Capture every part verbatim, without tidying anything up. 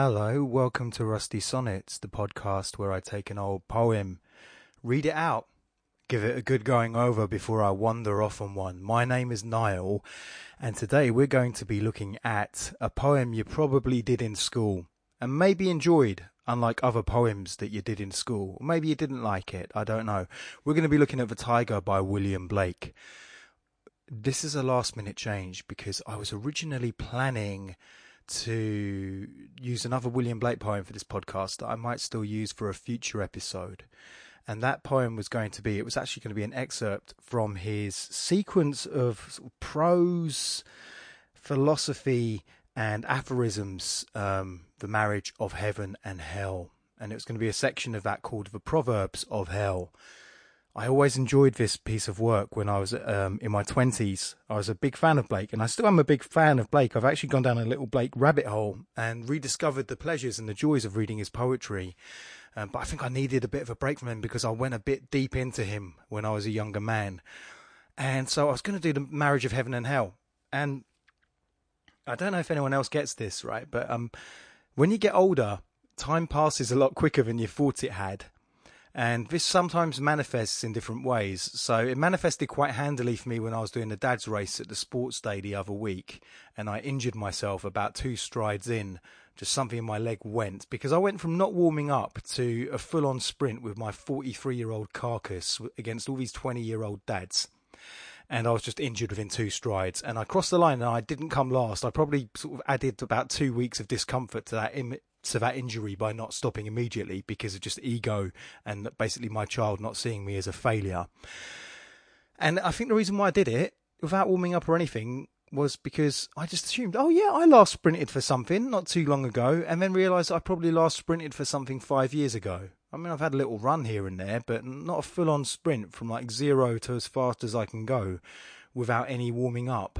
Hello, welcome to Rusty Sonnets, the podcast where I take an old poem, read it out, give it a good going over before I wander off on one. My name is Niall, and today we're going to be looking at a poem you probably did in school, and maybe enjoyed, unlike other poems that you did in school. Maybe you didn't like it, I don't know. We're going to be looking at The Tyger by William Blake. This is a last minute change because I was originally planning to use another William Blake poem for this podcast that I might still use for a future episode. And that poem was going to be, it was actually going to be an excerpt from his sequence of, sort of prose, philosophy and aphorisms, um, The Marriage of Heaven and Hell. And it was going to be a section of that called The Proverbs of Hell. I always enjoyed this piece of work when I was um, in my twenties. I was a big fan of Blake, and I still am a big fan of Blake. I've actually gone down a little Blake rabbit hole and rediscovered the pleasures and the joys of reading his poetry. Um, but I think I needed a bit of a break from him because I went a bit deep into him when I was a younger man. And so I was going to do The Marriage of Heaven and Hell. And I don't know if anyone else gets this, right? But um, when you get older, time passes a lot quicker than you thought it had. And this sometimes manifests in different ways. So it manifested quite handily for me when I was doing the dad's race at the sports day the other week. And I injured myself about two strides in. Just something in my leg went. Because I went from not warming up to a full-on sprint with my forty-three-year-old carcass against all these twenty-year-old dads. And I was just injured within two strides. And I crossed the line and I didn't come last. I probably sort of added about two weeks of discomfort to that image. Of that injury by not stopping immediately because of just ego and basically my child not seeing me as a failure. And I think the reason why I did it without warming up or anything was because I just assumed, oh yeah, I last sprinted for something not too long ago, and then realized I probably last sprinted for something five years ago. I mean, I've had a little run here and there, but not a full-on sprint from like zero to as fast as I can go without any warming up.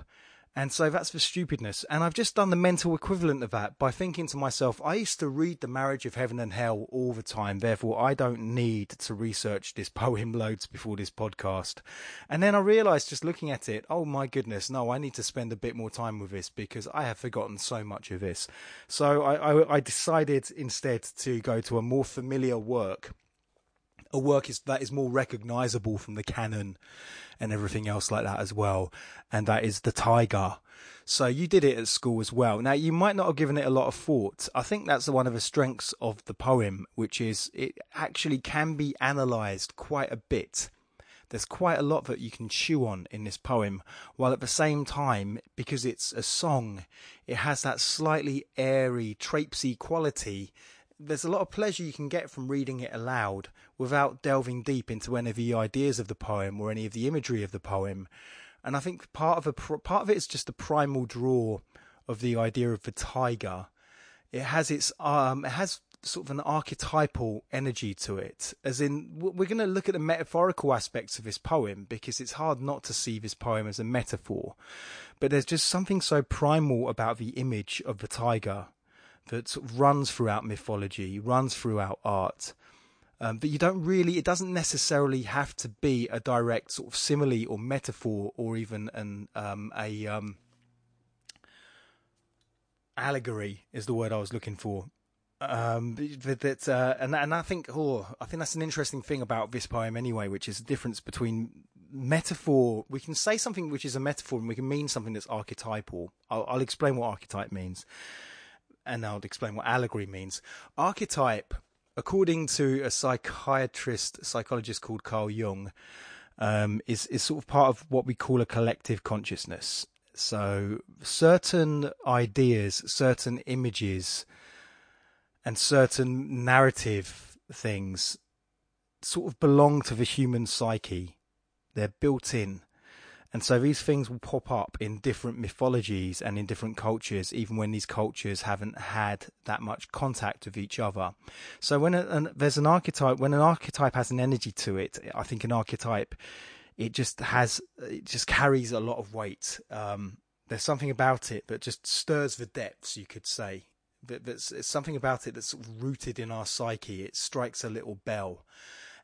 And so that's for stupidness. And I've just done the mental equivalent of that by thinking to myself, I used to read The Marriage of Heaven and Hell all the time. Therefore, I don't need to research this poem loads before this podcast. And then I realized just looking at it, oh my goodness, no, I need to spend a bit more time with this because I have forgotten so much of this. So I, I, I decided instead to go to a more familiar work. A work is, that is more recognisable from the canon and everything else like that as well. And that is The Tyger. So you did it at school as well. Now, you might not have given it a lot of thought. I think that's one of the strengths of the poem, which is it actually can be analysed quite a bit. There's quite a lot that you can chew on in this poem, while at the same time, because it's a song, it has that slightly airy, traipsy quality. There's a lot of pleasure you can get from reading it aloud without delving deep into any of the ideas of the poem or any of the imagery of the poem. And I think part of a, part of it is just the primal draw of the idea of the Tyger. It has its um, it has sort of an archetypal energy to it, as in we're going to look at the metaphorical aspects of this poem because it's hard not to see this poem as a metaphor. But there's just something so primal about the image of the Tyger that sort of runs throughout mythology, runs throughout art, um, that you don't really, it doesn't necessarily have to be a direct sort of simile or metaphor or even an um, a um, allegory is the word I was looking for. Um, that, that uh, and and I think oh I think that's an interesting thing about this poem anyway, which is the difference between metaphor. We can say something which is a metaphor, and we can mean something that's archetypal. I'll, I'll explain what archetype means. And I'll explain what allegory means. Archetype, according to a psychiatrist, psychologist called Carl Jung, um, is, is sort of part of what we call a collective consciousness. So certain ideas, certain images, and certain narrative things sort of belong to the human psyche. They're built in. And so these things will pop up in different mythologies and in different cultures, even when these cultures haven't had that much contact with each other. So when a, an, there's an archetype, when an archetype has an energy to it, I think an archetype, it just has, it just carries a lot of weight. Um, there's something about it that just stirs the depths, you could say. That, that's it's something about it that's sort of rooted in our psyche. It strikes a little bell.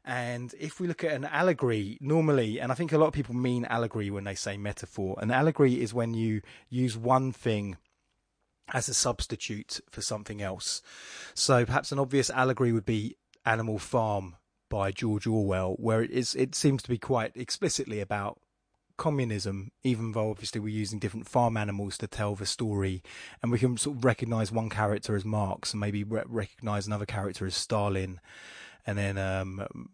And if we look at an allegory, normally, and I think a lot of people mean allegory when they say metaphor, an allegory is when you use one thing as a substitute for something else. So perhaps an obvious allegory would be Animal Farm by George Orwell, where it is it seems to be quite explicitly about communism, even though obviously we're using different farm animals to tell the story, and we can sort of recognize one character as Marx and maybe re- recognize another character as Stalin, and then um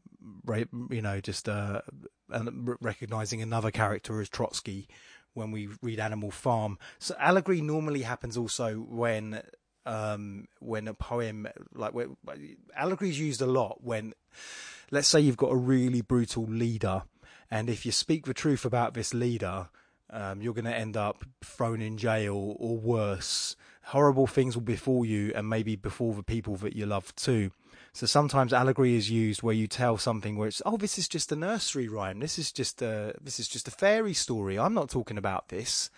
right you know just uh and recognizing another character as Trotsky when we read Animal Farm. So allegory normally happens also when um when a poem, like where, allegory is used a lot when, let's say, you've got a really brutal leader, and if you speak the truth about this leader, um, you're going to end up thrown in jail or worse. Horrible things will befall you, and maybe befall the people that you love too. So sometimes allegory is used where you tell something where it's, oh, this is just a nursery rhyme. This is just a this is just a fairy story. I'm not talking about this.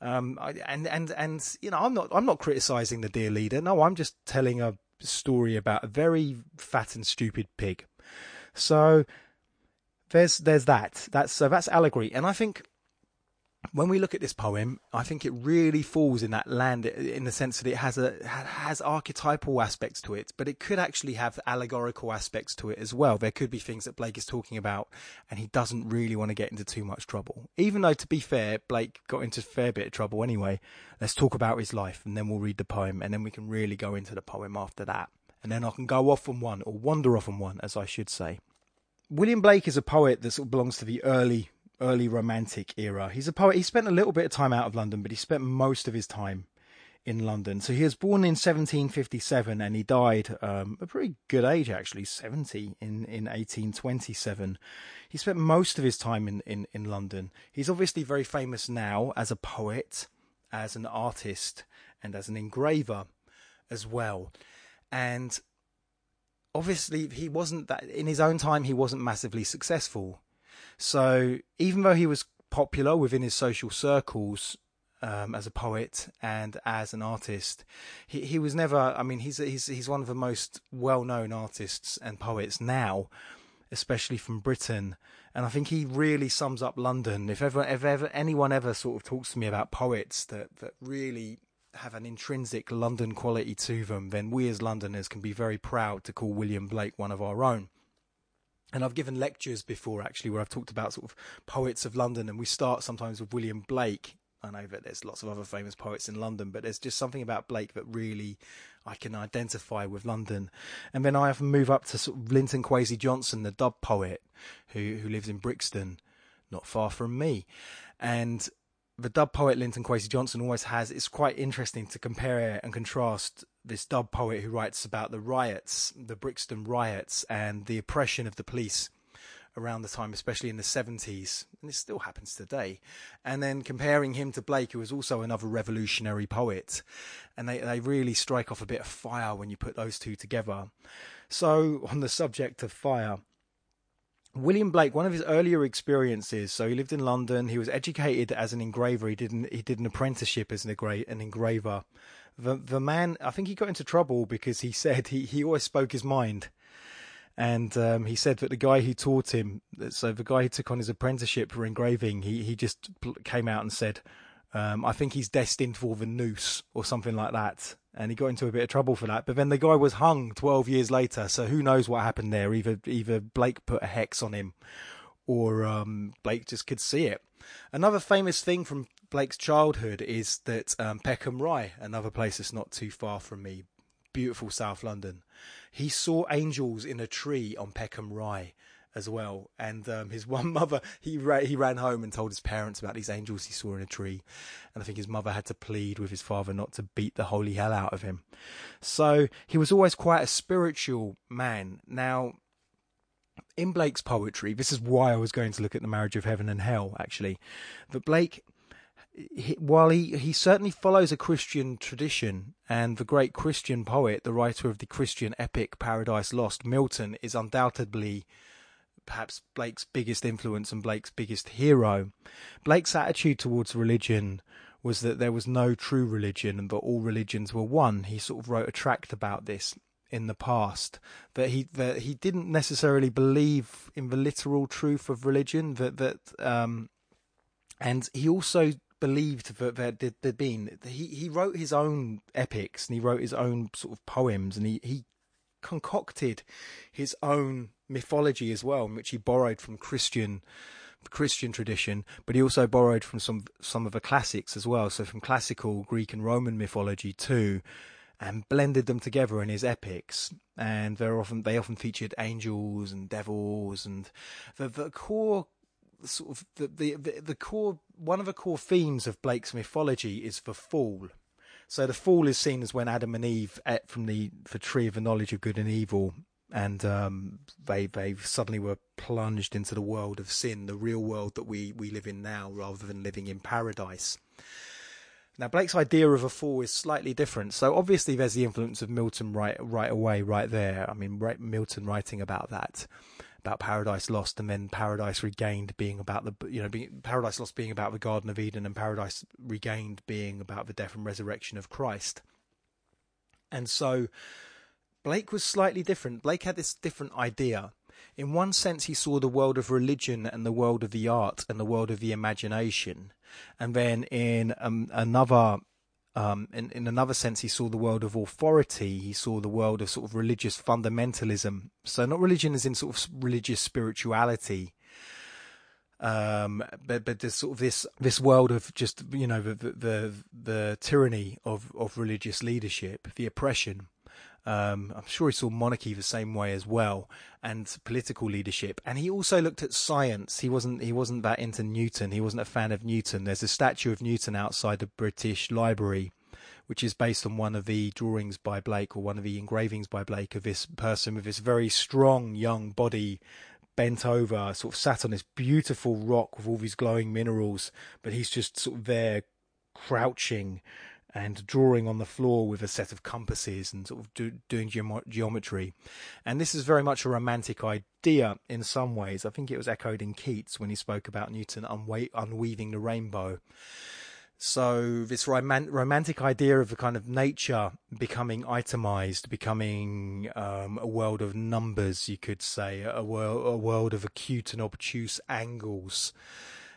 Um, I, and and and you know, I'm not I'm not criticizing the dear leader. No, I'm just telling a story about a very fat and stupid pig. So. There's there's that. That's so that's allegory, and I think when we look at this poem, I think it really falls in that land in the sense that it has a has archetypal aspects to it, but it could actually have allegorical aspects to it as well. There could be things that Blake is talking about, and he doesn't really want to get into too much trouble. Even though, to be fair, Blake got into a fair bit of trouble anyway. Let's talk about his life, and then we'll read the poem, and then we can really go into the poem after that, and then I can go off on one, or wander off on one, as I should say. William Blake is a poet that sort of belongs to the early, early Romantic era. He's a poet. He spent a little bit of time out of London, but he spent most of his time in London. So he was born in seventeen fifty-seven, and he died um, a pretty good age, actually, seventy in, in eighteen twenty-seven. He spent most of his time in, in, in London. He's obviously very famous now as a poet, as an artist, and as an engraver as well. And obviously, he wasn't that in his own time, he wasn't massively successful. So even though he was popular within his social circles um, as a poet and as an artist, he, he was never. I mean, he's he's he's one of the most well-known artists and poets now, especially from Britain. And I think he really sums up London. If ever if ever anyone ever sort of talks to me about poets that that really have an intrinsic London quality to them, then we as Londoners can be very proud to call William Blake one of our own. And I've given lectures before, actually, where I've talked about sort of poets of London, and we start sometimes with William Blake. I know that there's lots of other famous poets in London, but there's just something about Blake that really I can identify with London. And then I have to move up to sort of Linton Kwesi Johnson, the dub poet who who lives in Brixton, not far from me. And the dub poet Linton Kwesi Johnson always has, it's quite interesting to compare and contrast this dub poet who writes about the riots, the Brixton riots, and the oppression of the police around the time, especially in the seventies, and it still happens today, and then comparing him to Blake, who is also another revolutionary poet, and they, they really strike off a bit of fire when you put those two together. So on the subject of fire, William Blake, one of his earlier experiences, so he lived in London, he was educated as an engraver, he did an, he did an apprenticeship as an, engra- an engraver. The the man, I think he got into trouble because he said he, he always spoke his mind. And um, he said that the guy who taught him, so the guy who took on his apprenticeship for engraving, he, he just came out and said, um, I think he's destined for the noose or something like that. And he got into a bit of trouble for that. But then the guy was hung twelve years later. So who knows what happened there? Either either Blake put a hex on him or um, Blake just could see it. Another famous thing from Blake's childhood is that um, Peckham Rye, another place that's not too far from me, beautiful South London. He saw angels in a tree on Peckham Rye as well. And um, his one mother, he ran, he ran home and told his parents about these angels he saw in a tree. And I think his mother had to plead with his father not to beat the holy hell out of him. So he was always quite a spiritual man. Now, in Blake's poetry, this is why I was going to look at The Marriage of Heaven and Hell, actually. But Blake, he, while he, he certainly follows a Christian tradition, and the great Christian poet, the writer of the Christian epic Paradise Lost, Milton, is undoubtedly perhaps Blake's biggest influence and Blake's biggest hero. Blake's attitude towards religion was that there was no true religion and that all religions were one. He sort of wrote a tract about this in the past, that he that he didn't necessarily believe in the literal truth of religion, that that um and he also believed that there did there'd been. He he wrote his own epics, and he wrote his own sort of poems, and he he concocted his own mythology as well, which he borrowed from Christian Christian tradition, but he also borrowed from some some of the classics as well. So from classical Greek and Roman mythology too, and blended them together in his epics. And they're often they often featured angels and devils, and the the core sort of the the the, the core one of the core themes of Blake's mythology is the fall. So the fall is seen as when Adam and Eve ate from the, the tree of the knowledge of good and evil, and um, they they suddenly were plunged into the world of sin, the real world that we, we live in now, rather than living in paradise. Now, Blake's idea of a fall is slightly different. So obviously there's the influence of Milton right right away, right there. I mean, right, Milton writing about that, about Paradise Lost, and then Paradise Regained being about the, you know, being, Paradise Lost being about the Garden of Eden, and Paradise Regained being about the death and resurrection of Christ. And so Blake was slightly different. Blake had this different idea. In one sense, he saw the world of religion and the world of the art and the world of the imagination. And then in um, another um, in, in another sense, he saw the world of authority. He saw the world of sort of religious fundamentalism. So not religion as in sort of religious spirituality, um, but but there's sort of this this world of just, you know, the the, the, the tyranny of, of religious leadership, the oppression. Um, I'm sure he saw monarchy the same way as well, and political leadership. And he also looked at science. He wasn't he wasn't that into Newton. He wasn't a fan of Newton. There's a statue of Newton outside the British Library, which is based on one of the drawings by Blake, or one of the engravings by Blake, of this person with this very strong young body, bent over, sort of sat on this beautiful rock with all these glowing minerals, but he's just sort of there crouching and drawing on the floor with a set of compasses and sort of do, doing geom- geometry. And this is very much a romantic idea in some ways. I think it was echoed in Keats when he spoke about Newton unwe- unweaving the rainbow. So this rom- romantic idea of the kind of nature becoming itemized, becoming um, a world of numbers, you could say, a, wor- a world of acute and obtuse angles,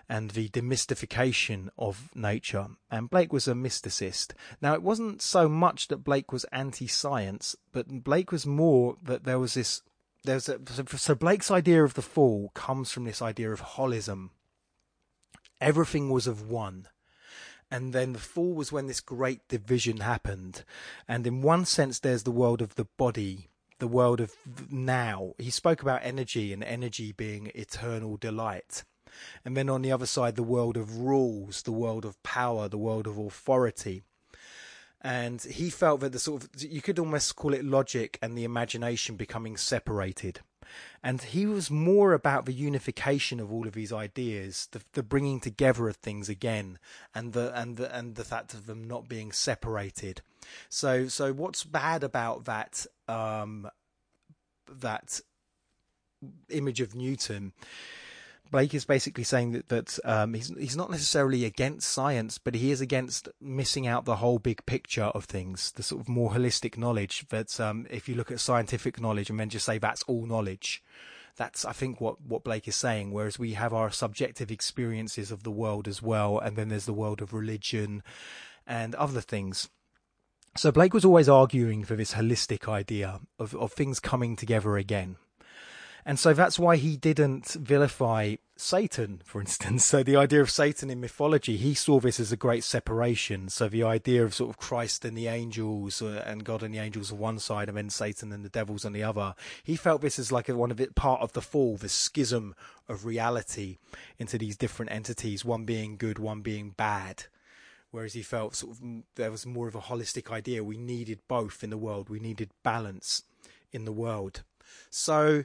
and the demystification of nature. And Blake was a mysticist. Now, it wasn't so much that Blake was anti-science, but Blake was more that there was this... There's a, so Blake's idea of the fall comes from this idea of holism. Everything was of one. And then the fall was when this great division happened. And in one sense, there's the world of the body, the world of now. He spoke about energy, and energy being eternal delight. And then on the other side, the world of rules, the world of power, the world of authority. And he felt that the sort of, you could almost call it logic and the imagination becoming separated. And he was more about the unification of all of these ideas, the, the bringing together of things again, and the and the, and the fact of them not being separated. So so what's bad about that um, that image of Newton? Blake is basically saying that, that um, he's he's not necessarily against science, but he is against missing out the whole big picture of things, the sort of more holistic knowledge. That um, if you look at scientific knowledge and then just say that's all knowledge, that's, I think, what, what Blake is saying. Whereas we have our subjective experiences of the world as well, and then there's the world of religion and other things. So Blake was always arguing for this holistic idea of, of things coming together again. And so that's why he didn't vilify Satan, for instance. So the idea of Satan in mythology, he saw this as a great separation. So the idea of sort of Christ and the angels, uh, and God and the angels on one side, and then Satan and the devils on the other. He felt this as like a, one of it, part of the fall, the schism of reality into these different entities, one being good, one being bad. Whereas he felt sort of there was more of a holistic idea. We needed both in the world. We needed balance in the world. So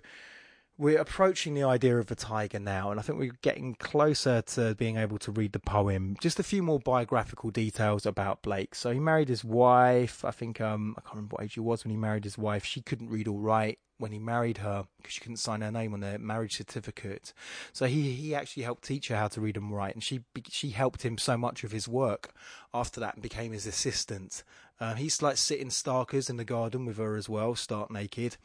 we're approaching the idea of the Tyger now, and I think we're getting closer to being able to read the poem. Just a few more biographical details about Blake. So he married his wife. I think, um, I can't remember what age he was when he married his wife. She couldn't read all right when he married her because she couldn't sign her name on the marriage certificate. So he, he actually helped teach her how to read and write, and she she helped him so much of his work after that and became his assistant Um, he's like sitting starkers in the garden with her as well, stark naked.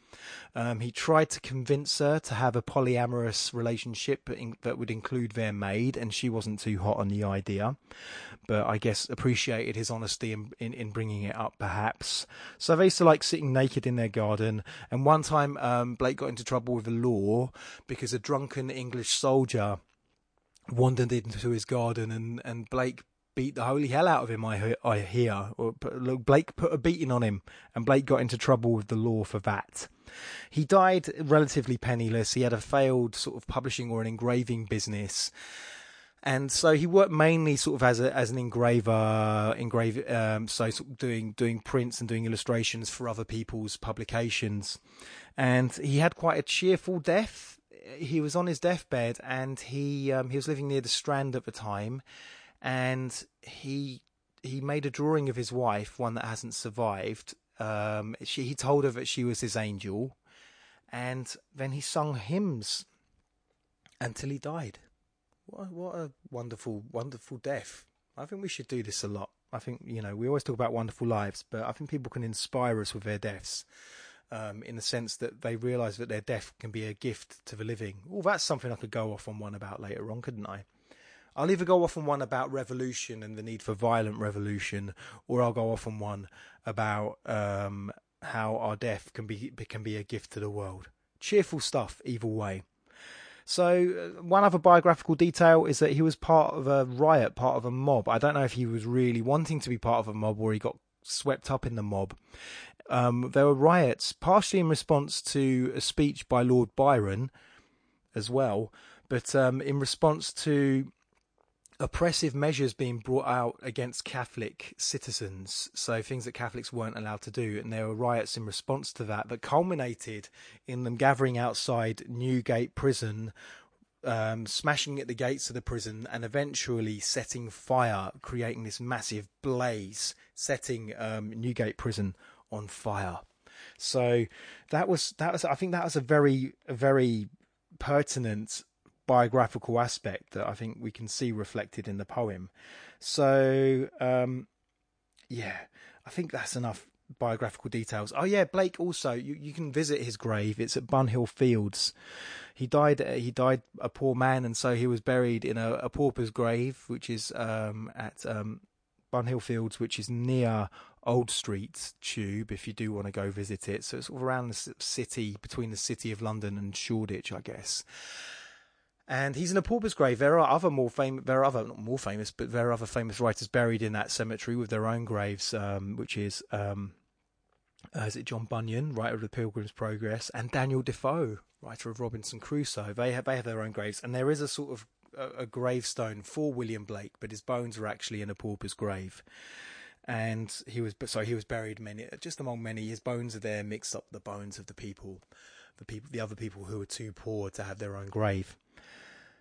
Um, he tried to convince her to have a polyamorous relationship in, that would include their maid, and she wasn't too hot on the idea, but I guess appreciated his honesty in, in, in bringing it up, perhaps. So they used to like sitting naked in their garden, and one time um, Blake got into trouble with the law because a drunken English soldier wandered into his garden, and, and Blake beat the holy hell out of him, I, I hear. Or, look, Blake put a beating on him, and Blake got into trouble with the law for that. He died relatively penniless. He had a failed sort of publishing or an engraving business. And so he worked mainly sort of as a, as an engraver, engrave, um, so sort of doing doing prints and doing illustrations for other people's publications. And he had quite a cheerful death. He was on his deathbed, and he um, he was living near the Strand at the time, and he he made a drawing of his wife, one that hasn't survived. Um, she he told her that she was his angel, and then he sung hymns until he died. What a, what a wonderful, wonderful death. I think we should do this a lot. I think, you know, we always talk about wonderful lives, but I think people can inspire us with their deaths, um, in the sense that they realise that their death can be a gift to the living. Oh, that's something I could go off on one about later on, couldn't I? I'll either go off on one about revolution and the need for violent revolution, or I'll go off on one about um, how our death can be can be a gift to the world. Cheerful stuff either way. So one other biographical detail is that he was part of a riot, part of a mob. I don't know if he was really wanting to be part of a mob or he got swept up in the mob. Um, there were riots, partially in response to a speech by Lord Byron as well, but um, in response to oppressive measures being brought out against Catholic citizens, so things that Catholics weren't allowed to do, and there were riots in response to that that culminated in them gathering outside Newgate Prison, um, smashing at the gates of the prison, and eventually setting fire, creating this massive blaze, setting um, Newgate Prison on fire. So that was that was I think that was a very a very pertinent biographical aspect that I think we can see reflected in the poem. So um yeah, I think that's enough biographical details. Oh yeah, Blake also, you, you can visit his grave. It's at Bunhill Fields. He died he died a poor man, and so he was buried in a, a pauper's grave, which is um at um Bunhill Fields, which is near Old Street Tube, if you do want to go visit it. So it's all around the city, between the city of London and Shoreditch, I guess. And he's in a pauper's grave. There are other more famous, there are other not more famous, but there are other famous writers buried in that cemetery with their own graves, um, which is um, uh, is it John Bunyan, writer of the Pilgrim's Progress, and Daniel Defoe, writer of Robinson Crusoe. They have they have their own graves, and there is a sort of a, a gravestone for William Blake, but his bones are actually in a pauper's grave, and he was so he was buried many just among many. His bones are there, mixed up with the bones of the people, the people, the other people who were too poor to have their own grave.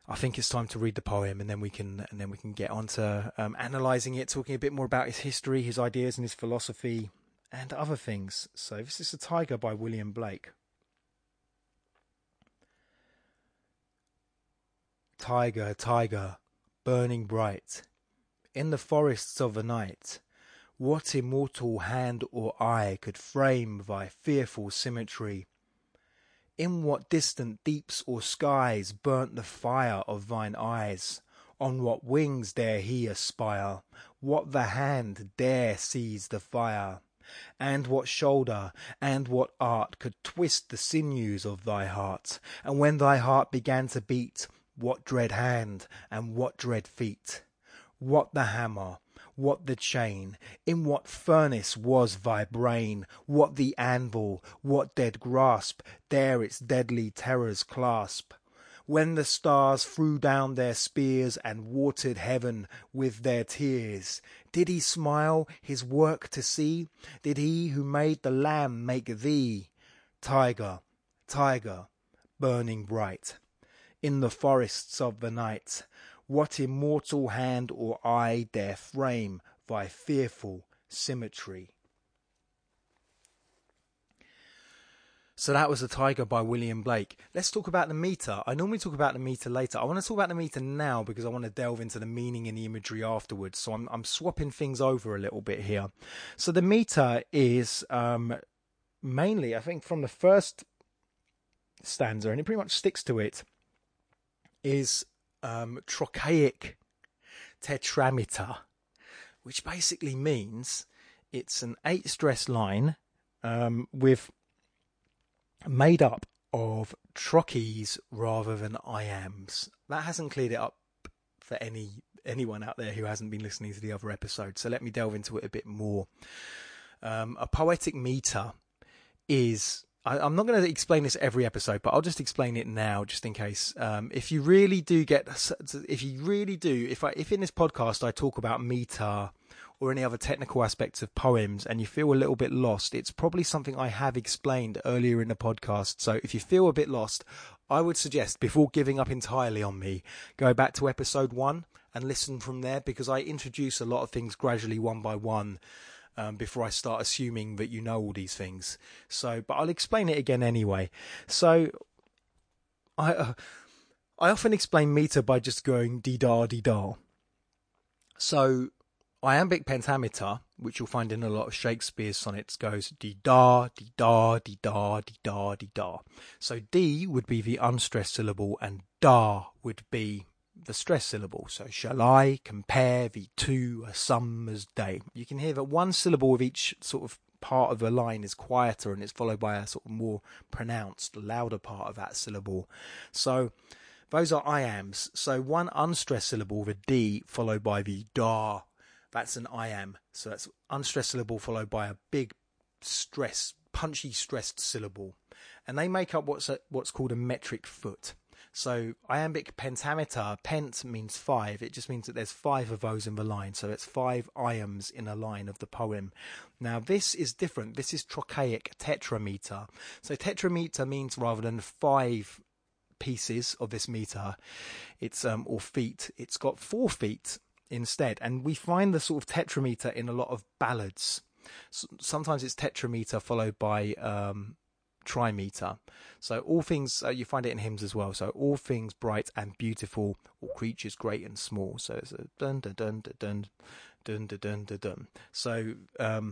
I think it's time to read the poem, and then we can and then we can get on to um, analysing it, talking a bit more about his history, his ideas and his philosophy and other things. So this is The Tyger by William Blake. Tyger, Tyger, burning bright, in the forests of the night, what immortal hand or eye could frame thy fearful symmetry? In what distant deeps or skies burnt the fire of thine eyes? On what wings dare he aspire? What the hand dare seize the fire? And what shoulder and what art could twist the sinews of thy heart? And when thy heart began to beat, what dread hand and what dread feet? What the hammer? What the chain? In what furnace was thy brain? What the anvil? What dead grasp dare its deadly terrors clasp? When the stars threw down their spears and watered heaven with their tears, did he smile his work to see? Did he who made the lamb make thee? Tyger, Tyger, burning bright, in the forests of the night, what immortal hand or eye dare frame thy fearful symmetry? So that was The Tyger by William Blake. Let's talk about the meter. I normally talk about the meter later. I want to talk about the meter now because I want to delve into the meaning and the imagery afterwards. So I'm, I'm swapping things over a little bit here. So the meter is um, mainly, I think, from the first stanza, and it pretty much sticks to it, is um, trochaic tetrameter, which basically means it's an eight-stress line um, with... made up of trochees rather than iambs. That hasn't cleared it up for any anyone out there who hasn't been listening to the other episode, so let me delve into it a bit more. Um, a poetic meter is... I, I'm not going to explain this every episode, but I'll just explain it now, just in case. Um, if you really do get... If you really do... If, I, if in this podcast I talk about meter... or any other technical aspects of poems, and you feel a little bit lost, it's probably something I have explained earlier in the podcast. So if you feel a bit lost, I would suggest, before giving up entirely on me, go back to episode one and listen from there, because I introduce a lot of things gradually one by one um, before I start assuming that you know all these things. So, but I'll explain it again anyway. So I, uh, I often explain meter by just going dee-da, dee-da. So... iambic pentameter, which you'll find in a lot of Shakespeare's sonnets, goes dee-da, dee-da, dee-da, dee-da, dee-da. So D would be the unstressed syllable and da would be the stressed syllable. So shall I compare the two a summer's day? You can hear that one syllable of each sort of part of a line is quieter and it's followed by a sort of more pronounced, louder part of that syllable. So those are iambs. So one unstressed syllable, the D, followed by the da. That's an iamb, so that's unstressed syllable followed by a big, stress, punchy, stressed syllable. And they make up what's a, what's called a metric foot. So iambic pentameter, pent means five. It just means that there's five of those in the line. So it's five iambs in a line of the poem. Now, this is different. This is trochaic tetrameter. So tetrameter means rather than five pieces of this meter, it's um, or feet, it's got four feet instead, and we find the sort of tetrameter in a lot of ballads. So sometimes it's tetrameter followed by um trimeter. So all things, uh, you find it in hymns as well. So all things bright and beautiful, all creatures great and small. So it's a dun dun dun dun dun dun dun dun dun. So um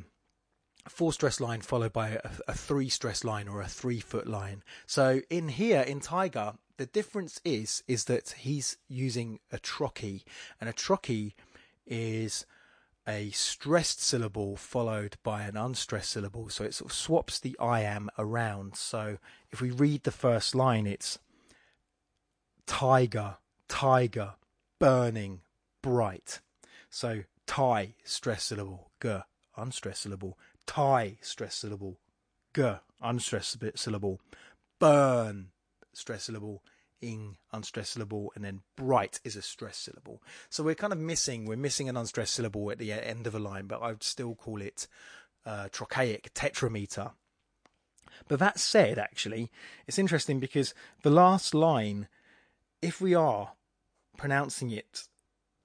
four stress line followed by a, a three stress line or a three foot line. So in here, in Tyger, the difference is is that he's using a trochee, and a trochee is a stressed syllable followed by an unstressed syllable. So it sort of swaps the iamb around. So if we read the first line, it's Tyger, Tyger, burning, bright. So Ty, stressed syllable, G, unstressed syllable, Ty, stressed syllable, G, unstressed syllable, burn, stress syllable, ing, unstressed syllable, and then bright is a stress syllable. So we're kind of missing we're missing an unstressed syllable at the end of a line, but I would still call it uh, trochaic tetrameter. But that said, actually, it's interesting because the last line, if we are pronouncing it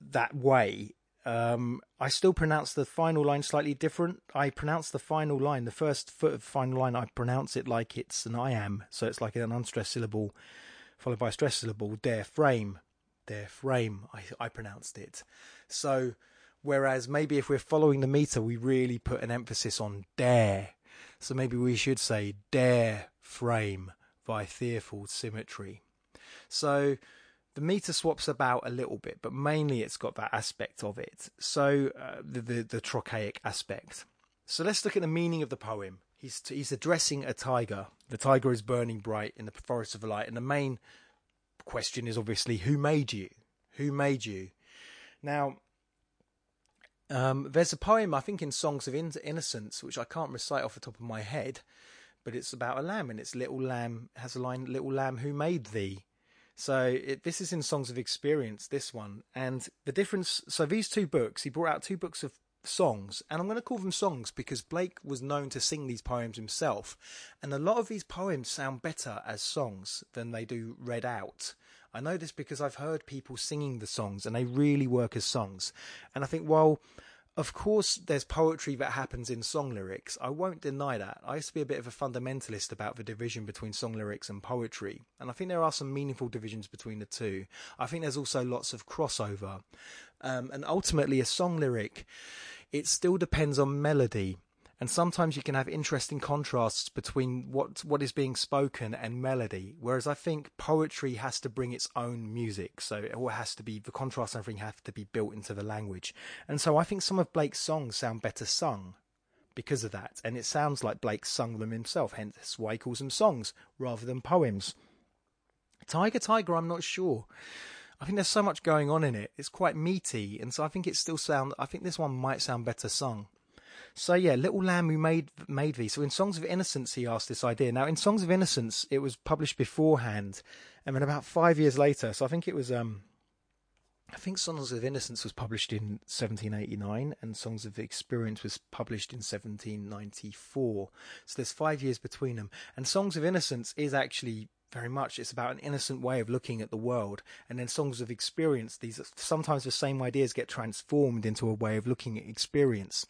that way, um, I still pronounce the final line slightly different. I pronounce the final line, the first foot of the final line, I pronounce it like it's an iamb. So it's like an unstressed syllable followed by a stressed syllable. Der frame, der frame, I, I pronounced it. So whereas maybe if we're following the meter, we really put an emphasis on der. So maybe we should say der frame by fearful symmetry. So... the meter swaps about a little bit, but mainly it's got that aspect of it. So uh, the, the the trochaic aspect. So let's look at the meaning of the poem. He's he's addressing a tiger. The tiger is burning bright in the forest of the light. And the main question is obviously, who made you? Who made you? Now, um, there's a poem, I think, in Songs of Innocence, which I can't recite off the top of my head, but it's about a lamb. And it's little lamb, has a line, little lamb, who made thee? So it, this is in Songs of Experience, this one. And the difference... So these two books, he brought out two books of songs. And I'm going to call them songs because Blake was known to sing these poems himself. And a lot of these poems sound better as songs than they do read out. I know this because I've heard people singing the songs and they really work as songs. And I think, well, Of course, there's poetry that happens in song lyrics. I won't deny that. I used to be a bit of a fundamentalist about the division between song lyrics and poetry, and I think there are some meaningful divisions between the two. I think there's also lots of crossover. Um, and ultimately, a song lyric, it still depends on melody. And sometimes you can have interesting contrasts between what what is being spoken and melody. Whereas I think poetry has to bring its own music. So it all has to be, the contrast and everything have to be built into the language. And so I think some of Blake's songs sound better sung because of that. And it sounds like Blake sung them himself. Hence why he calls them songs rather than poems. Tyger, Tyger, I'm not sure. I think there's so much going on in it. It's quite meaty. And so I think it still sound, I think this one might sound better sung. So yeah, Little Lamb Who Made Made Thee. So in Songs of Innocence, he asked this idea. Now in Songs of Innocence, it was published beforehand, and then about five years later. So I think it was, um, I think Songs of Innocence was published in seventeen eighty-nine, and Songs of Experience was published in seventeen ninety-four. So there's five years between them. And Songs of Innocence is actually very much, it's about an innocent way of looking at the world. And then Songs of Experience, these sometimes the same ideas get transformed into a way of looking at experience.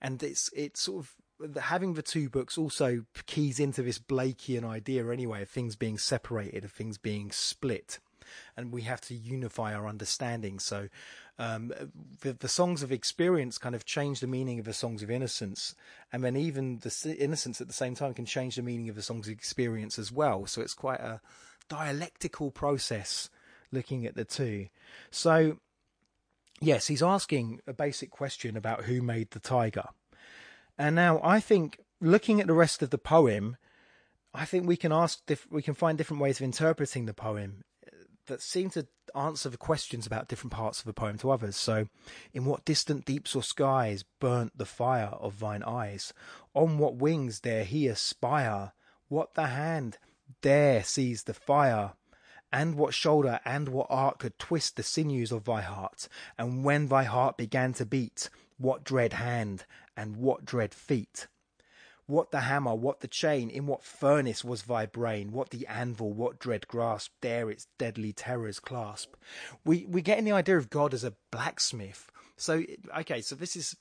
And it's it's sort of having the two books also keys into this Blakean idea anyway, of things being separated, of things being split, and we have to unify our understanding. So um the, the Songs of Experience kind of change the meaning of the Songs of Innocence, and then even the Innocence at the same time can change the meaning of the Songs of Experience as well. So it's quite a dialectical process looking at the two. So yes, he's asking a basic question about who made the tiger. And now I think looking at the rest of the poem, I think we can ask if we can find different ways of interpreting the poem that seem to answer the questions about different parts of the poem to others. So, in what distant deeps or skies burnt the fire of thine eyes? On what wings dare he aspire? What the hand dare seize the fire? And what shoulder and what art could twist the sinews of thy heart? And when thy heart began to beat, what dread hand and what dread feet? What the hammer, what the chain, in what furnace was thy brain? What the anvil, what dread grasp, dare its deadly terrors clasp? We, we're getting the idea of God as a blacksmith. So, okay, so this is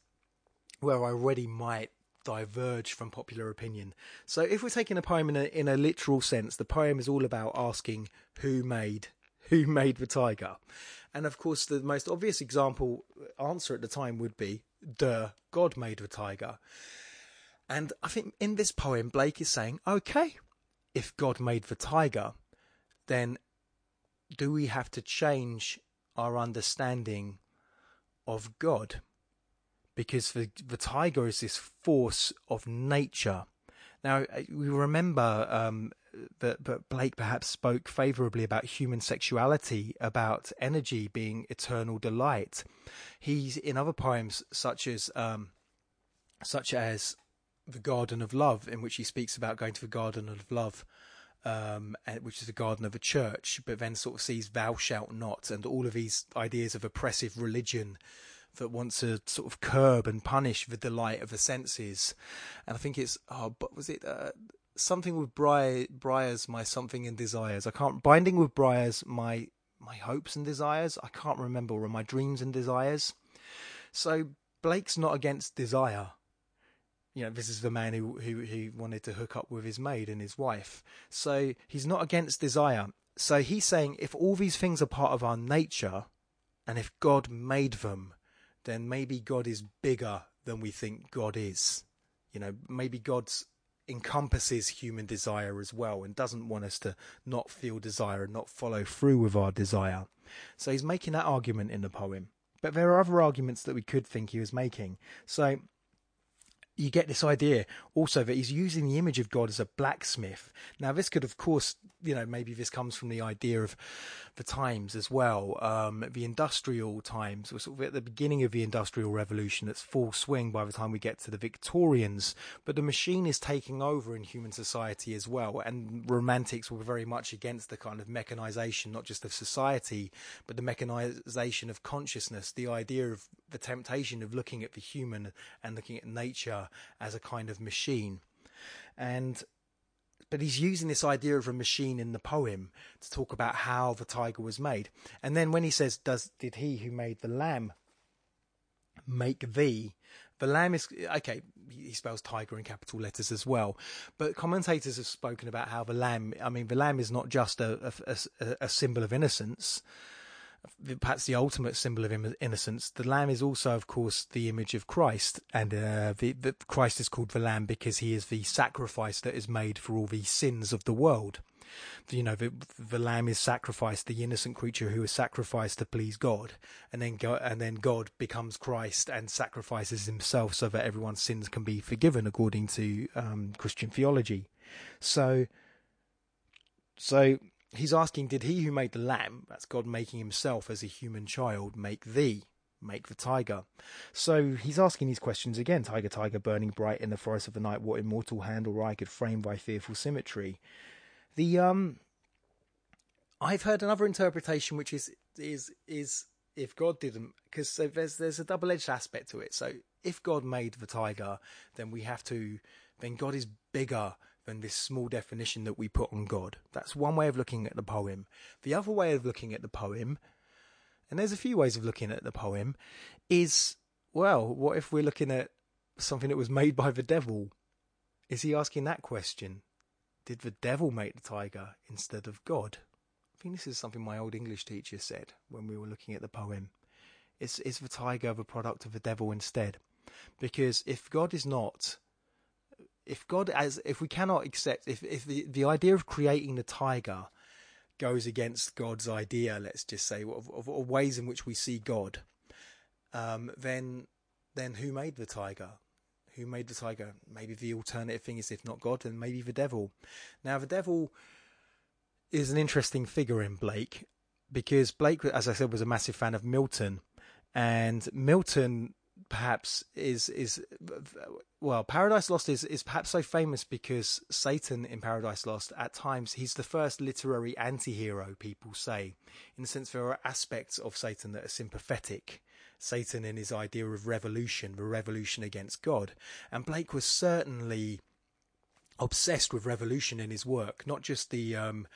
where I already might diverge from popular opinion. So if we're taking a poem in a, in a literal sense, the poem is all about asking who made who made the tiger. And of course, the most obvious example answer at the time would be, duh, God made the tiger. And I think in this poem, Blake is saying, okay, if God made the tiger, then do we have to change our understanding of God? Because the, the tiger is this force of nature. Now, we remember um, that, that Blake perhaps spoke favourably about human sexuality, about energy being eternal delight. He's in other poems such as... Um, such as The Garden of Love, in which he speaks about going to the Garden of Love, um, which is the garden of a church, but then sort of sees thou shalt not, and all of these ideas of oppressive religion that want to sort of curb and punish the delight of the senses. And I think it's, oh, but was it uh, something with Bri- Briars, my something and desires? I can't, binding with Briars, my, my hopes and desires. I can't remember, or my dreams and desires. So Blake's not against desire. You know, this is the man who, who who wanted to hook up with his maid and his wife. So he's not against desire. So he's saying if all these things are part of our nature, and if God made them, then maybe God is bigger than we think God is. You know, maybe God encompasses human desire as well and doesn't want us to not feel desire and not follow through with our desire. So he's making that argument in the poem. But there are other arguments that we could think he was making. So... you get this idea also that he's using the image of God as a blacksmith. Now, this could, of course, you know, maybe this comes from the idea of the times as well. Um, the industrial times, we're sort of at the beginning of the Industrial Revolution, that's full swing by the time we get to the Victorians. But the machine is taking over in human society as well. And romantics were very much against the kind of mechanization, not just of society, but the mechanization of consciousness, the idea of the temptation of looking at the human and looking at nature as a kind of machine. And but he's using this idea of a machine in the poem to talk about how the tiger was made. And then when he says, does did he who made the lamb make thee. The lamb is, okay, he spells tiger in capital letters as well. But commentators have spoken about how the lamb, I mean, the lamb is not just a, a, a symbol of innocence, perhaps the ultimate symbol of innocence. The lamb is also, of course, the image of Christ. And uh, the, the Christ is called the lamb because he is the sacrifice that is made for all the sins of the world. You know, the, the lamb is sacrificed, the innocent creature who is sacrificed to please God, and then go, and then God becomes Christ and sacrifices himself so that everyone's sins can be forgiven, according to um, Christian theology. So, so he's asking, did he who made the lamb, that's God making himself as a human child, make thee, make the tiger? So he's asking these questions again. Tiger, tiger, burning bright in the forest of the night, what immortal hand or eye could frame thy fearful symmetry? The um, I've heard another interpretation, which is is is if God didn't, because so there's there's a double-edged aspect to it. So if God made the tiger, then we have to, then God is bigger than this small definition that we put on God. That's one way of looking at the poem. The other way of looking at the poem, and there's a few ways of looking at the poem, is, well, what if we're looking at something that was made by the devil? Is he asking that question? Did the devil make the tiger instead of God? I think this is something my old English teacher said when we were looking at the poem. Is, is the tiger the product of the devil instead? Because if God is not, if God, as if we cannot accept, if, if the, the idea of creating the tiger goes against God's idea, let's just say, of, of, of ways in which we see God, um, then then who made the tiger? Who made the tiger? Maybe the alternative thing is, if not God, then maybe the devil. Now, the devil is an interesting figure in Blake, because Blake, as I said, was a massive fan of Milton, and Milton perhaps is is well, Paradise Lost is is perhaps so famous because Satan in Paradise Lost, at times, he's the first literary anti-hero, people say, in the sense there are aspects of Satan that are sympathetic. Satan in his idea of revolution, the revolution against God. And Blake was certainly obsessed with revolution in his work, not just the um,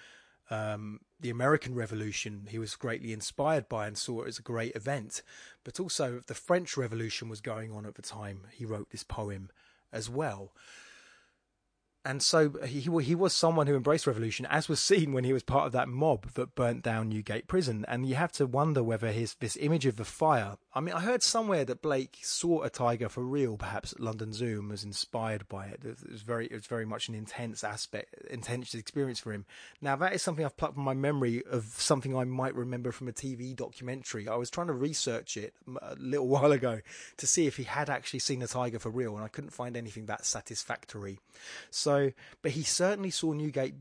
um, the American Revolution he was greatly inspired by and saw it as a great event, but also the French Revolution was going on at the time he wrote this poem as well. And so he he was someone who embraced revolution, as was seen when he was part of that mob that burnt down Newgate Prison. And you have to wonder whether his this image of the fire. I mean, I heard somewhere that Blake saw a tiger for real, perhaps at London Zoo, and was inspired by it. It was very it was very much an intense aspect, intense experience for him. Now, that is something I've plucked from my memory of something I might remember from a T V documentary. I was trying to research it a little while ago to see if he had actually seen a tiger for real, and I couldn't find anything that satisfactory. So. So, but he certainly saw Newgate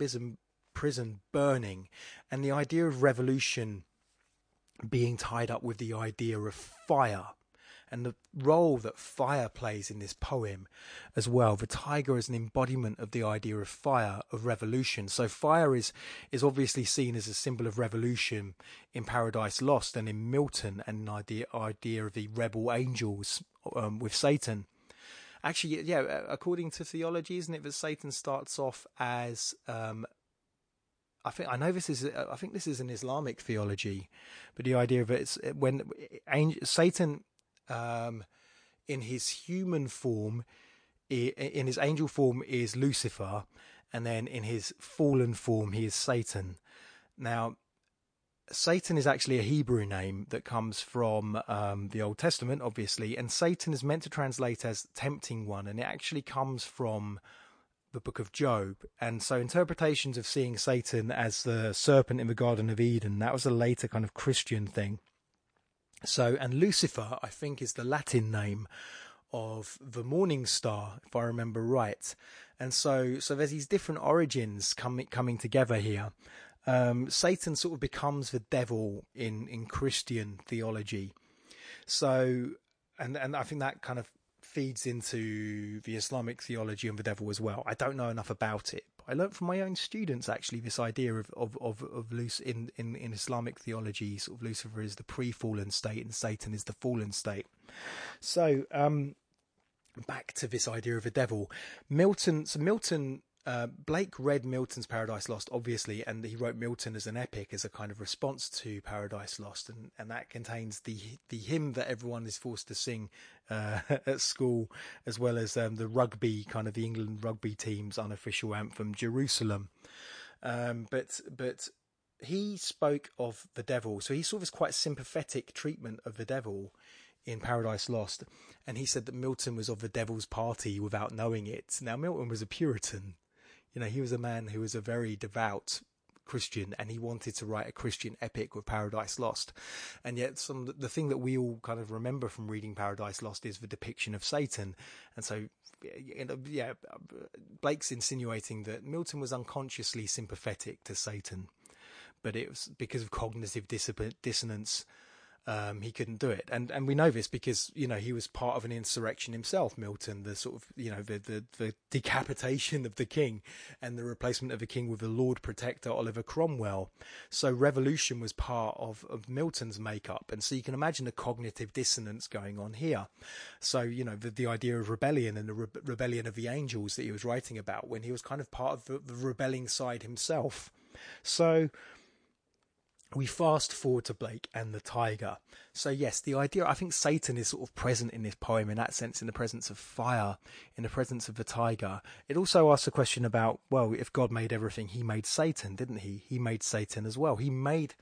Prison burning, and the idea of revolution being tied up with the idea of fire and the role that fire plays in this poem as well. The tiger is an embodiment of the idea of fire, of revolution. So fire is, is obviously seen as a symbol of revolution in Paradise Lost and in Milton, and an idea, idea of the rebel angels um, with Satan. Actually, yeah, according to theology, isn't it that Satan starts off as, um, I think, I know this is, I think this is an Islamic theology, but the idea of it's when angel, Satan, um, in his human form, in his angel form is Lucifer, and then in his fallen form, he is Satan. Now, Satan is actually a Hebrew name that comes from um, the Old Testament, obviously, and Satan is meant to translate as tempting one, and it actually comes from the book of Job. And so interpretations of seeing Satan as the serpent in the Garden of Eden, that was a later kind of Christian thing. So, and Lucifer, I think, is the Latin name of the morning star, if I remember right. And so, so there's these different origins coming coming together here. Um, Satan sort of becomes the devil in, in Christian theology. So, and, and I think that kind of feeds into the Islamic theology and the devil as well. I don't know enough about it, but I learned from my own students, actually, this idea of, of, of, of Lucifer in, in, in Islamic theology, sort of Lucifer is the pre-fallen state and Satan is the fallen state. So, um, back to this idea of a devil. Milton, so Milton, Uh, Blake read Milton's Paradise Lost, obviously, and he wrote Milton as an epic, as a kind of response to Paradise Lost, and, and that contains the the hymn that everyone is forced to sing uh, at school, as well as um, the rugby, kind of the England rugby team's unofficial anthem, Jerusalem. Um, but but he spoke of the devil, so he saw this quite sympathetic treatment of the devil in Paradise Lost, and he said that Milton was of the devil's party without knowing it. Now, Milton was a Puritan. You know, he was a man who was a very devout Christian, and he wanted to write a Christian epic with Paradise Lost. And yet some the thing that we all kind of remember from reading Paradise Lost is the depiction of Satan. And so, you know, yeah, Blake's insinuating that Milton was unconsciously sympathetic to Satan, but it was because of cognitive dissonance. Um, he couldn't do it, and and we know this because, you know, he was part of an insurrection himself, Milton, the sort of, you know, the the, the decapitation of the king and the replacement of the king with the Lord Protector Oliver Cromwell. So revolution was part of, of Milton's makeup, and so you can imagine the cognitive dissonance going on here. So, you know, the, the idea of rebellion and the re- rebellion of the angels that he was writing about, when he was kind of part of the, the rebelling side himself. So we fast forward to Blake and the Tyger. So yes, the idea, I think Satan is sort of present in this poem in that sense, in the presence of fire, in the presence of the Tyger. It also asks a question about, well, if God made everything, he made Satan, didn't he? He made Satan as well. He made,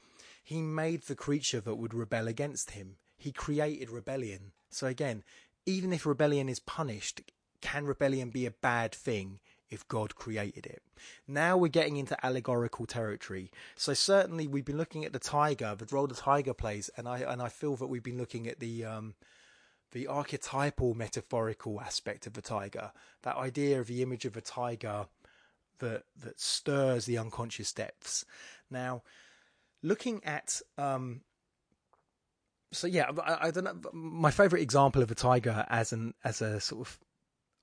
he made the creature that would rebel against him. He created rebellion. So again, even if rebellion is punished, can rebellion be a bad thing if God created it? Now we're getting into allegorical territory. So certainly we've been looking at the Tyger, the role the Tyger plays, and I and I feel that we've been looking at the um, the archetypal metaphorical aspect of the Tyger, that idea of the image of a Tyger that that stirs the unconscious depths. Now, looking at um, so yeah, I, I don't know. My favourite example of a Tyger as an as a sort of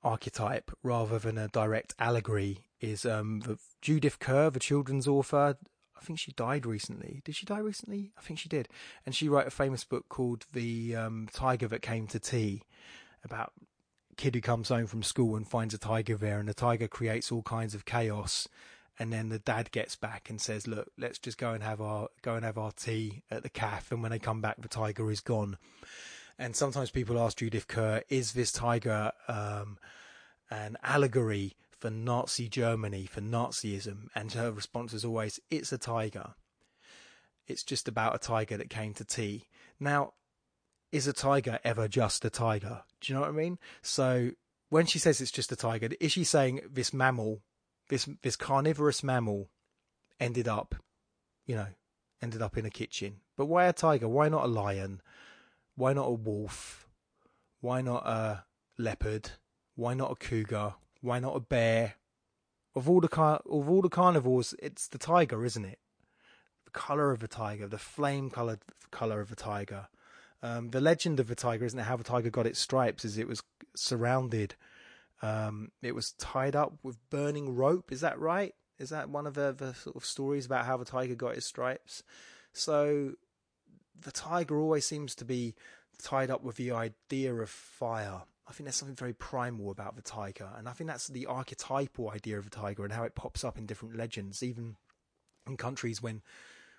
archetype rather than a direct allegory is um the Judith Kerr, the children's author. I think she died recently. Did she die recently? I think she did. And she wrote a famous book called The um, Tyger That Came to Tea, about a kid who comes home from school and finds a Tyger there, and the Tyger creates all kinds of chaos. And then the dad gets back and says, look, let's just go and have our go and have our tea at the cafe. And when they come back, the Tyger is gone. And sometimes people ask Judith Kerr, is this Tyger um, an allegory for Nazi Germany, for Nazism? And her response is always, it's a Tyger. It's just about a Tyger that came to tea. Now, is a Tyger ever just a Tyger? Do you know what I mean? So when she says it's just a Tyger, is she saying this mammal, this this carnivorous mammal ended up, you know, ended up in a kitchen? But why a Tyger? Why not a lion? Why not a wolf? Why not a leopard? Why not a cougar? Why not a bear? Of all the car- of all the carnivores, it's the Tyger, isn't it? The colour of the Tyger, the flame-coloured colour of the Tyger. Um, the legend of the Tyger, isn't it? How the Tyger got its stripes is it was surrounded. Um, it was tied up with burning rope. Is that right? Is that one of the, the sort of stories about how the Tyger got its stripes? So the Tyger always seems to be tied up with the idea of fire. I think there's something very primal about the Tyger, and I think that's the archetypal idea of the Tyger and how it pops up in different legends, even in countries when,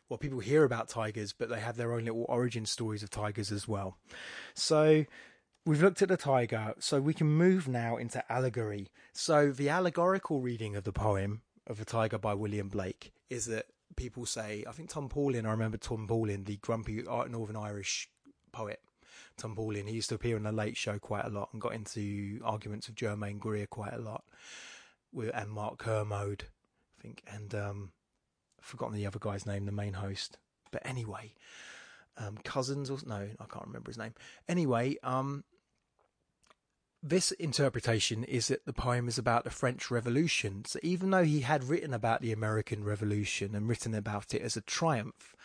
well, people hear about Tigers, but they have their own little origin stories of Tigers as well. So we've looked at the Tyger, so we can move now into allegory. So the allegorical reading of the poem of the Tyger by William Blake is that people say, I think Tom Paulin, I remember Tom Paulin, the grumpy Northern Irish poet, Tom Paulin, he used to appear on the Late Show quite a lot and got into arguments with Germaine Greer quite a lot, with and Mark Kermode, I think, and um, I've forgotten the other guy's name, the main host. But anyway, um, Cousins, or no, I can't remember his name. Anyway, um, this interpretation is that the poem is about the French Revolution. So even though he had written about the American Revolution and written about it as a triumph,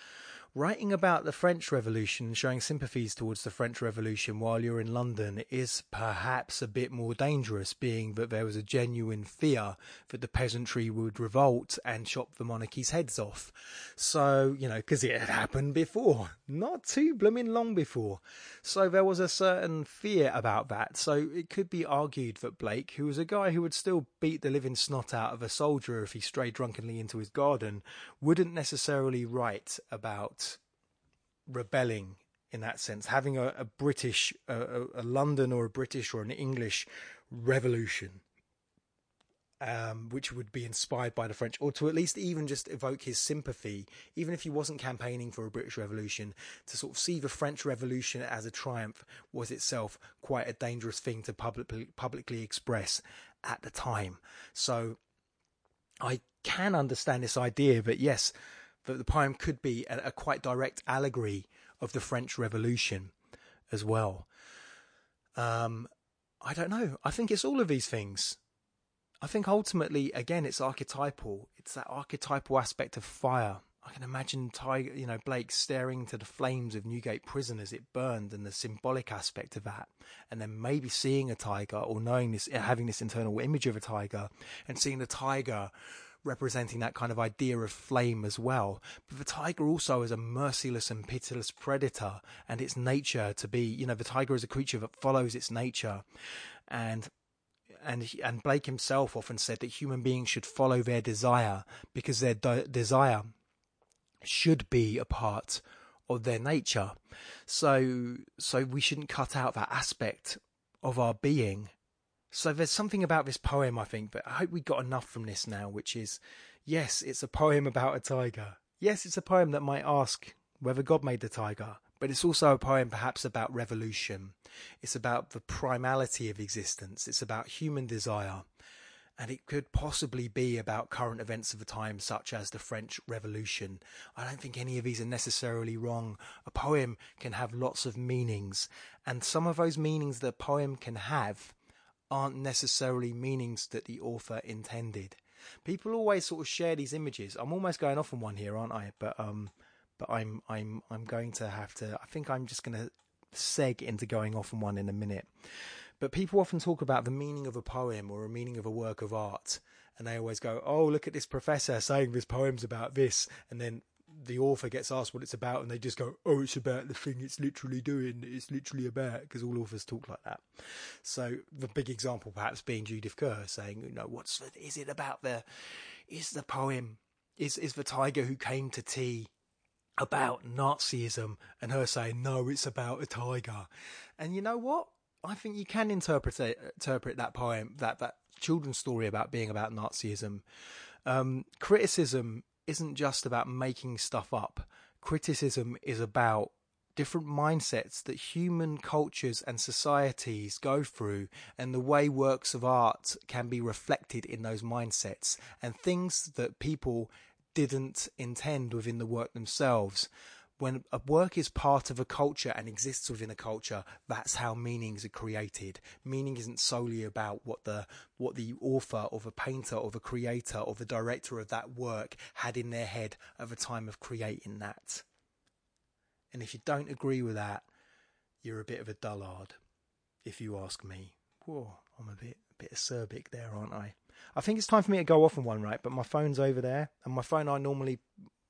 Writing about the French Revolution, showing sympathies towards the French Revolution while you're in London is perhaps a bit more dangerous, being that there was a genuine fear that the peasantry would revolt and chop the monarchy's heads off. So, you know, because it had happened before, not too blooming long before. So there was a certain fear about that. So it could be argued that Blake, who was a guy who would still beat the living snot out of a soldier if he strayed drunkenly into his garden, wouldn't necessarily write about rebelling in that sense, having a, a British, a, a London or a British or an English revolution, um, which would be inspired by the French, or to at least even just evoke his sympathy, even if he wasn't campaigning for a British revolution, to sort of see the French Revolution as a triumph was itself quite a dangerous thing to publicly, publicly express at the time. So I can understand this idea, but yes, that the poem could be a, a quite direct allegory of the French Revolution as well. Um, I don't know. I think it's all of these things. I think ultimately, again, it's archetypal. It's that archetypal aspect of fire. I can imagine Tyger, you know, Blake staring to the flames of Newgate Prison as it burned, and the symbolic aspect of that, and then maybe seeing a tiger, or knowing this, having this internal image of a tiger, and seeing the tiger representing that kind of idea of flame as well. But the tiger also is a merciless and pitiless predator, and its nature to be, you know, the tiger is a creature that follows its nature. And and and Blake himself often said that human beings should follow their desire, because their de- desire should be a part of their nature. So so we shouldn't cut out that aspect of our being. So there's something about this poem, I think, but I hope we got enough from this now, which is, yes, it's a poem about a tiger. Yes, it's a poem that might ask whether God made the tiger, but it's also a poem perhaps about revolution. It's about the primality of existence. It's about human desire. And it could possibly be about current events of the time, such as the French Revolution. I don't think any of these are necessarily wrong. A poem can have lots of meanings, and some of those meanings that a poem can have aren't necessarily meanings that the author intended. People always sort of share these images. I'm almost going off on one here, aren't I? But um, but I'm I'm I'm going to have to. I think I'm just going to seg into going off on one in a minute. But people often talk about the meaning of a poem or a meaning of a work of art, and they always go, "Oh, look at this professor saying this poem's about this," and then the author gets asked what it's about, and they just go, "Oh, it's about the thing it's literally doing. It's literally about," because all authors talk like that. So the big example, perhaps, being Judith Kerr saying, "You know, what's the, is it about the? Is the poem is is the tiger who came to tea about Nazism?" And her saying, "No, it's about a tiger." And you know what? I think you can interpret interpret that poem, that that children's story, about being about Nazism. Um, criticism isn't just about making stuff up. Criticism is about different mindsets that human cultures and societies go through, and the way works of art can be reflected in those mindsets, and things that people didn't intend within the work themselves. When a work is part of a culture and exists within a culture, that's how meanings are created. Meaning isn't solely about what the what the author or the painter or the creator or the director of that work had in their head at the time of creating that. And if you don't agree with that, you're a bit of a dullard, if you ask me. Whoa, I'm a bit a bit acerbic there, aren't I? I think it's time for me to go off on one, right? But my phone's over there, and my phone I normally...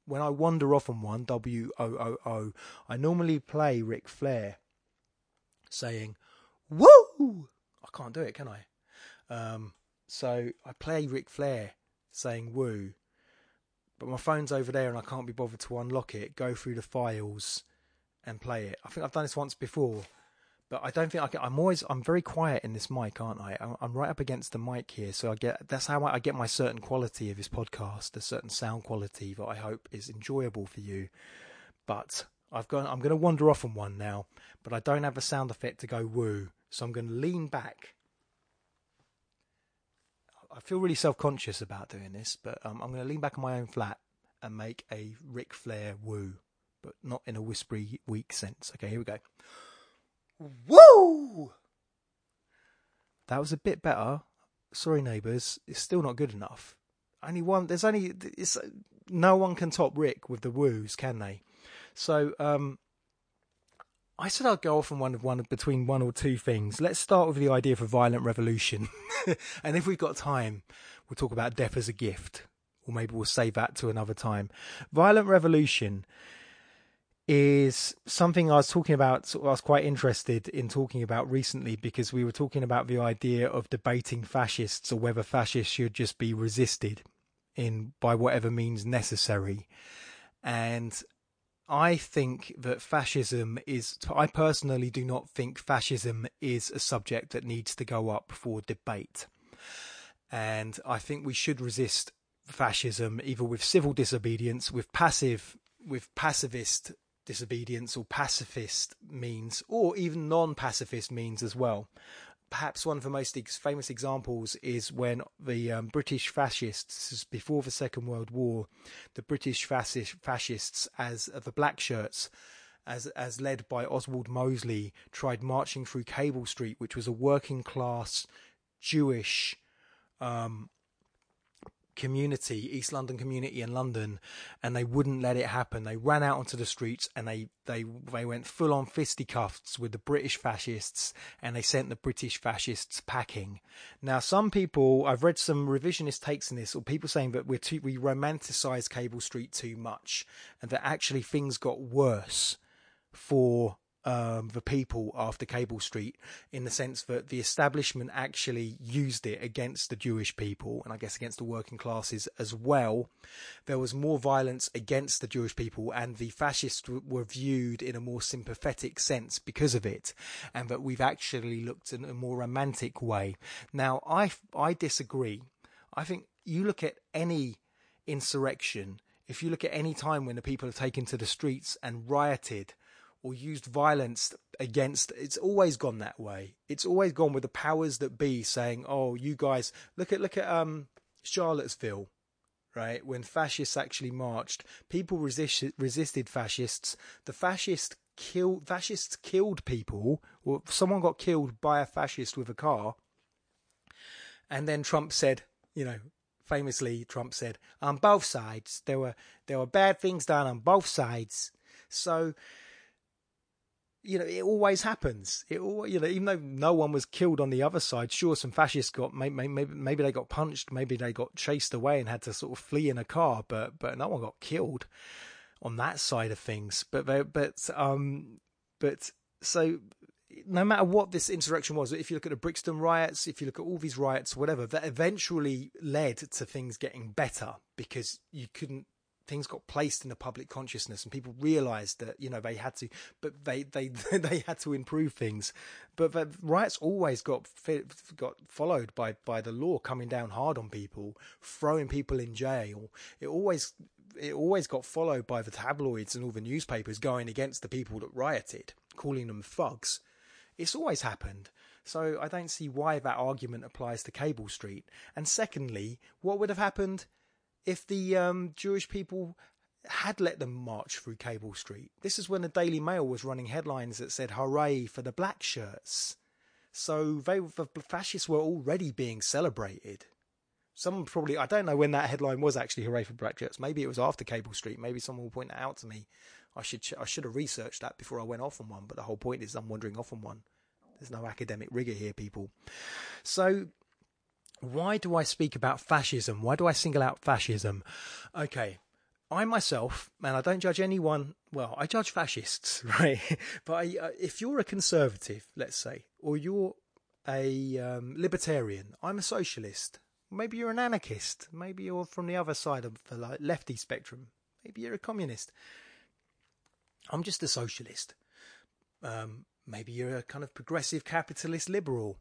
When I wander off on one, W O O O, I normally play Ric Flair saying, "Woo!" I can't do it, can I? Um, so I play Ric Flair saying "woo," but my phone's over there and I can't be bothered to unlock it, go through the files and play it. I think I've done this once before, but I don't think I can. I'm always, I'm very quiet in this mic, aren't I? I'm right up against the mic here. So I get, that's how I, I get my certain quality of this podcast, a certain sound quality that I hope is enjoyable for you. But I've gone, I'm going to wander off on one now, but I don't have a sound effect to go woo. So I'm going to lean back. I feel really self-conscious about doing this, but um, I'm going to lean back in my own flat and make a Ric Flair woo, but not in a whispery, weak sense. Okay, here we go. Woo! That was a bit better. Sorry, neighbours. It's still not good enough. Only one. There's only. It's, no one can top Rick with the woos, can they? So um, I said I'd go off on one of one between one or two things. Let's start with the idea of a violent revolution. And if we've got time, we'll talk about death as a gift. Or maybe we'll save that to another time. Violent revolution is something I was talking about, so I was quite interested in talking about recently, because we were talking about the idea of debating fascists, or whether fascists should just be resisted in by whatever means necessary. And I think that fascism is, I personally do not think fascism is a subject that needs to go up for debate. And I think we should resist fascism either with civil disobedience, with passive, with pacifist disobedience or pacifist means, or even non-pacifist means as well. Perhaps one of the most ex- famous examples is when the um, British fascists, before the Second World War, the British fascist, fascists as uh, the black shirts, as as led by Oswald Mosley, tried marching through Cable Street, which was a working class Jewish um community, East London community in London, and they wouldn't let it happen. They ran out onto the streets and they they they went full on fisticuffs with the British fascists, and they sent the British fascists packing. Now, some people, I've read some revisionist takes in this, or people saying that we're too, we romanticize Cable Street too much, and that actually things got worse for Um, the people after Cable Street, in the sense that the establishment actually used it against the Jewish people, and I guess against the working classes as well. There was more violence against the Jewish people, and the fascists w- were viewed in a more sympathetic sense because of it, and that we've actually looked in a more romantic way. Now, I, I disagree. I think you look at any insurrection, if you look at any time when the people have taken to the streets and rioted or used violence against, it's always gone that way. It's always gone with the powers that be saying, oh, you guys, look at look at um Charlottesville, right? When fascists actually marched, people resist, resisted fascists. The fascists killed, fascists killed people, or someone got killed by a fascist with a car. And then Trump said, you know, famously, Trump said, on both sides, there were there were bad things done on both sides. So, you know, it always happens. It all, you know, even though no one was killed on the other side, sure, some fascists got, maybe, maybe, maybe they got punched, maybe they got chased away and had to sort of flee in a car, but, but no one got killed on that side of things. But, they, but, um, but so no matter what this insurrection was, if you look at the Brixton riots, if you look at all these riots, whatever, that eventually led to things getting better, because you couldn't, things got placed in the public consciousness and people realized that, you know, they had to, but they, they, they had to improve things. But the riots always got, got followed by, by the law coming down hard on people, throwing people in jail. It always, it always got followed by the tabloids and all the newspapers going against the people that rioted, calling them thugs. It's always happened. So I don't see why that argument applies to Cable Street. And secondly, what would have happened if the um, Jewish people had let them march through Cable Street? This is when the Daily Mail was running headlines that said, hooray for the black shirts. So they, the fascists were already being celebrated. Someone probably, I don't know when that headline was actually, hooray for black shirts. Maybe it was after Cable Street. Maybe someone will point that out to me. I should I should have researched that before I went off on one. But the whole point is I'm wandering off on one. There's no academic rigor here, people. So why do I speak about fascism? Why do I single out fascism? Okay, I myself, and I don't judge anyone, well, I judge fascists, right? But I, uh, if you're a conservative, let's say, or you're a um, libertarian, I'm a socialist, maybe you're an anarchist, maybe you're from the other side of the like, lefty spectrum, maybe you're a communist. I'm just a socialist. Um, maybe you're a kind of progressive capitalist liberal.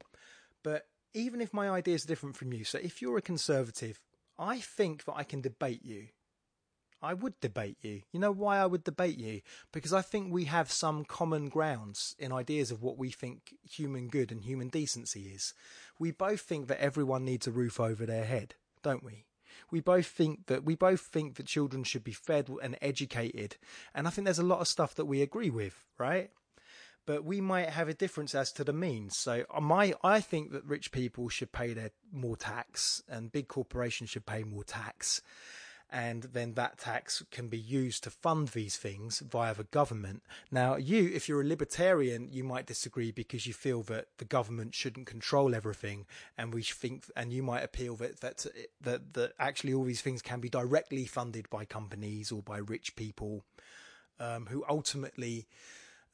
But even if my ideas are different from you, so if you're a conservative, I think that I can debate you. I would debate you. You know why I would debate you? Because I think we have some common grounds in ideas of what we think human good and human decency is. We both think that everyone needs a roof over their head, don't we? We both think that we both think that children should be fed and educated. And I think there's a lot of stuff that we agree with, right? But we might have a difference as to the means. So my, I think that rich people should pay their more tax and big corporations should pay more tax. and then that tax can be used to fund these things via the government. Now, you, if you're a libertarian, you might disagree because you feel that the government shouldn't control everything, and we think, and you might appeal that that that, that actually all these things can be directly funded by companies or by rich people, um, who ultimately.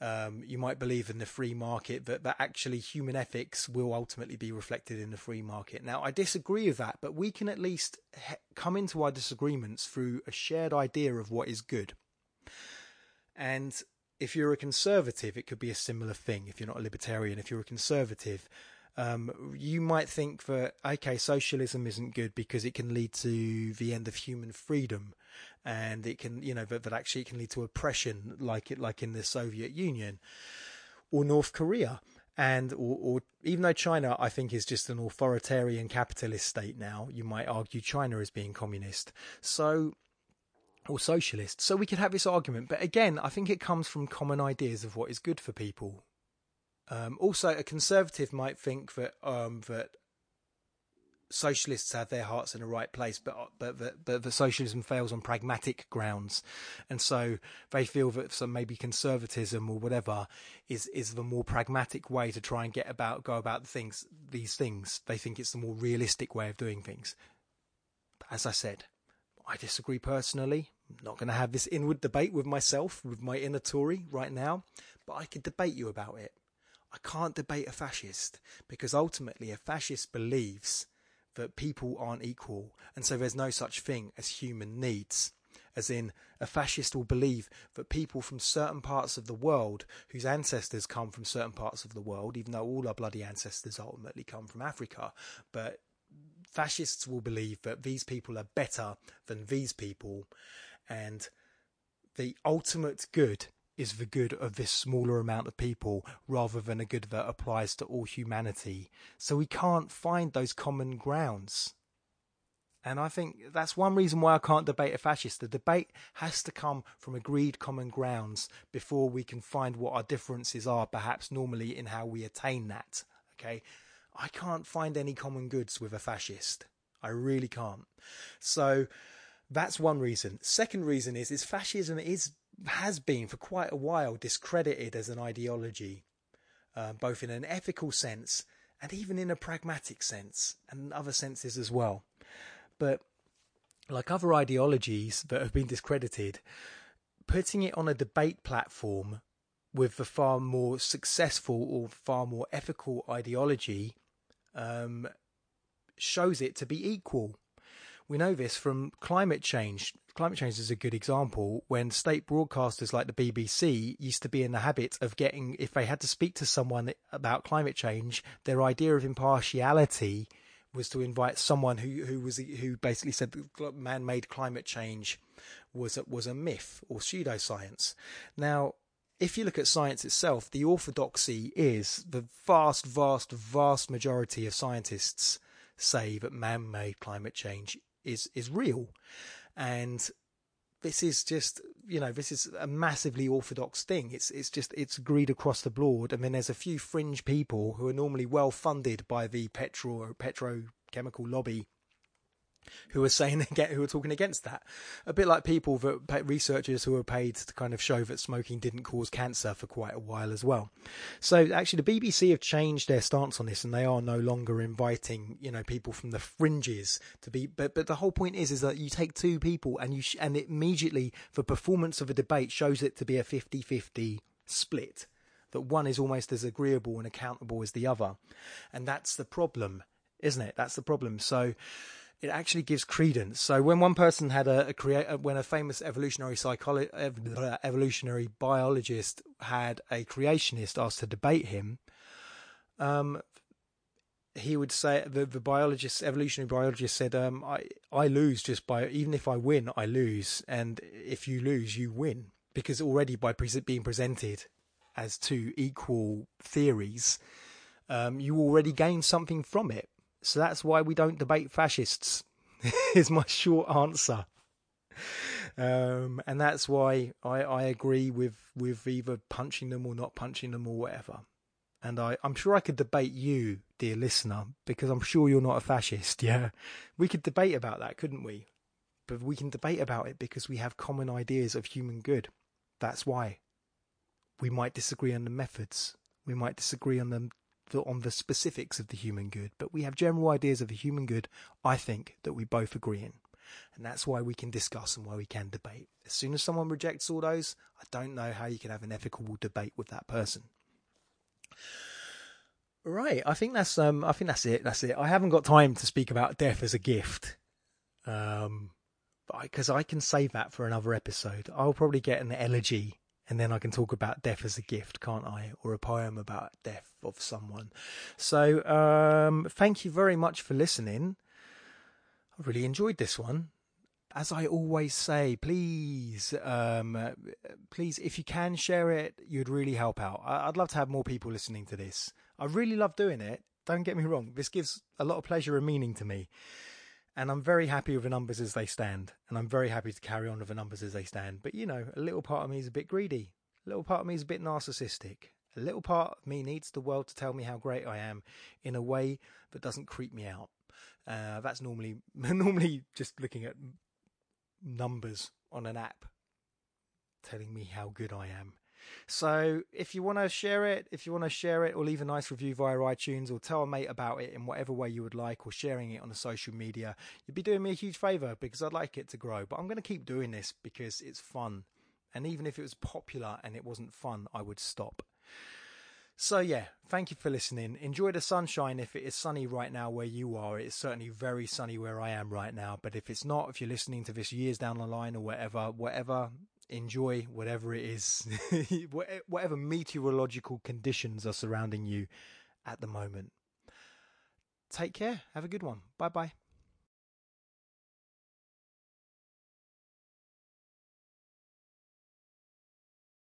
Um, you might believe in the free market, but that actually human ethics will ultimately be reflected in the free market. Now, I disagree with that, but we can at least he- come into our disagreements through a shared idea of what is good. And if you're a conservative, it could be a similar thing. If you're not a libertarian, if you're a conservative, um, you might think that, okay, socialism isn't good because it can lead to the end of human freedom. And it can, you know, that, that actually it can lead to oppression, like it, like in the Soviet Union or North Korea, and or, or even though China, I think, is just an authoritarian capitalist state now, you might argue China is being communist, so or socialist. So we could have this argument, but again, I think it comes from common ideas of what is good for people. Um, also, a conservative might think that um, that. socialists have their hearts in the right place, but but the, but the socialism fails on pragmatic grounds, and so they feel that some maybe conservatism or whatever is is the more pragmatic way to try and get about go about things these things. They think it's the more realistic way of doing things. But as I said, I disagree personally. I'm not going to have this inward debate with myself, with my inner Tory right now, but I could debate you about it. I can't debate a fascist, because ultimately a fascist believes that people aren't equal, and so there's no such thing as human needs. As in, a fascist will believe that people from certain parts of the world, whose ancestors come from certain parts of the world, even though all our bloody ancestors ultimately come from Africa, but fascists will believe that these people are better than these people, and the ultimate good is the good of this smaller amount of people, rather than a good that applies to all humanity. So we can't find those common grounds. And I think that's one reason why I can't debate a fascist. The debate has to come from agreed common grounds before we can find what our differences are, perhaps normally in how we attain that. Okay, I can't find any common goods with a fascist. I really can't. So that's one reason. Second reason is, is fascism is has been for quite a while discredited as an ideology, uh, both in an ethical sense and even in a pragmatic sense, and in other senses as well. But like other ideologies that have been discredited, putting it on a debate platform with the far more successful or far more ethical ideology um, shows it to be equal. We know this from climate change. Climate change is a good example, when state broadcasters like the B B C used to be in the habit of getting, if they had to speak to someone about climate change, their idea of impartiality was to invite someone who, who was who basically said that man-made climate change was was a myth or pseudoscience. Now, if you look at science itself, the orthodoxy is the vast, vast, vast majority of scientists say that man-made climate change is is real, and this is just, you know, this is a massively orthodox thing. It's it's just it's agreed across the board. I mean, there's a few fringe people who are normally well funded by the petrol or petrochemical lobby who are saying again, who are talking against that. A bit like people that researchers who are paid to kind of show that smoking didn't cause cancer for quite a while as well. So actually, the B B C have changed their stance on this, and they are no longer inviting, you know, people from the fringes to be. But but the whole point is is that you take two people, and you sh- and it immediately the performance of a debate shows it to be a fifty-fifty split. That one is almost as agreeable and accountable as the other, and that's the problem, isn't it? That's the problem. So it actually gives credence. So when one person had a, a create, when a famous evolutionary psycholo- ev- evolutionary biologist had a creationist asked to debate him, um, he would say, the, the biologist, evolutionary biologist said, um, I, I lose just by, even if I win, I lose. And if you lose, you win. Because already by pre- being presented as two equal theories, um, you already gain something from it. So that's why we don't debate fascists, is my short answer. Um, and that's why I, I agree with, with either punching them or not punching them or whatever. And I, I'm sure I could debate you, dear listener, because I'm sure you're not a fascist, yeah? We could debate about that, couldn't we? but we can debate about it because we have common ideas of human good. That's why. We might disagree on the methods. We might disagree on the, the, on the specifics of the human good, but we have general ideas of the human good, I think, that we both agree in. And that's why we can discuss and why we can debate. As soon as someone rejects all those, I don't know how you can have an ethical debate with that person. Right, I think that's um, I think that's it. That's it. I haven't got time to speak about death as a gift, um, because I, I can save that for another episode. I'll probably get an elegy, and then I can talk about death as a gift, can't I? Or a poem about death of someone. So, um, thank you very much for listening. I really enjoyed this one. As I always say, please, um, please, if you can share it, you'd really help out. I'd love to have more people listening to this. I really love doing it. Don't get me wrong. This gives a lot of pleasure and meaning to me. And I'm very happy with the numbers as they stand. And I'm very happy to carry on with the numbers as they stand. But, you know, a little part of me is a bit greedy. A little part of me is a bit narcissistic. A little part of me needs the world to tell me how great I am in a way that doesn't creep me out. Uh, that's normally normally just looking at numbers on an app telling me how good I am. So if you want to share it, if you want to share it or leave a nice review via iTunes or tell a mate about it in whatever way you would like, or sharing it on the social media, you'd be doing me a huge favour because I'd like it to grow. But I'm going to keep doing this because it's fun. And even if it was popular and it wasn't fun, I would stop. So yeah, thank you for listening. Enjoy the sunshine if it is sunny right now where you are. It's certainly very sunny where I am right now. But if it's not, if you're listening to this years down the line or whatever, whatever... enjoy whatever it is, whatever meteorological conditions are surrounding you at the moment. Take care. Have a good one. Bye bye.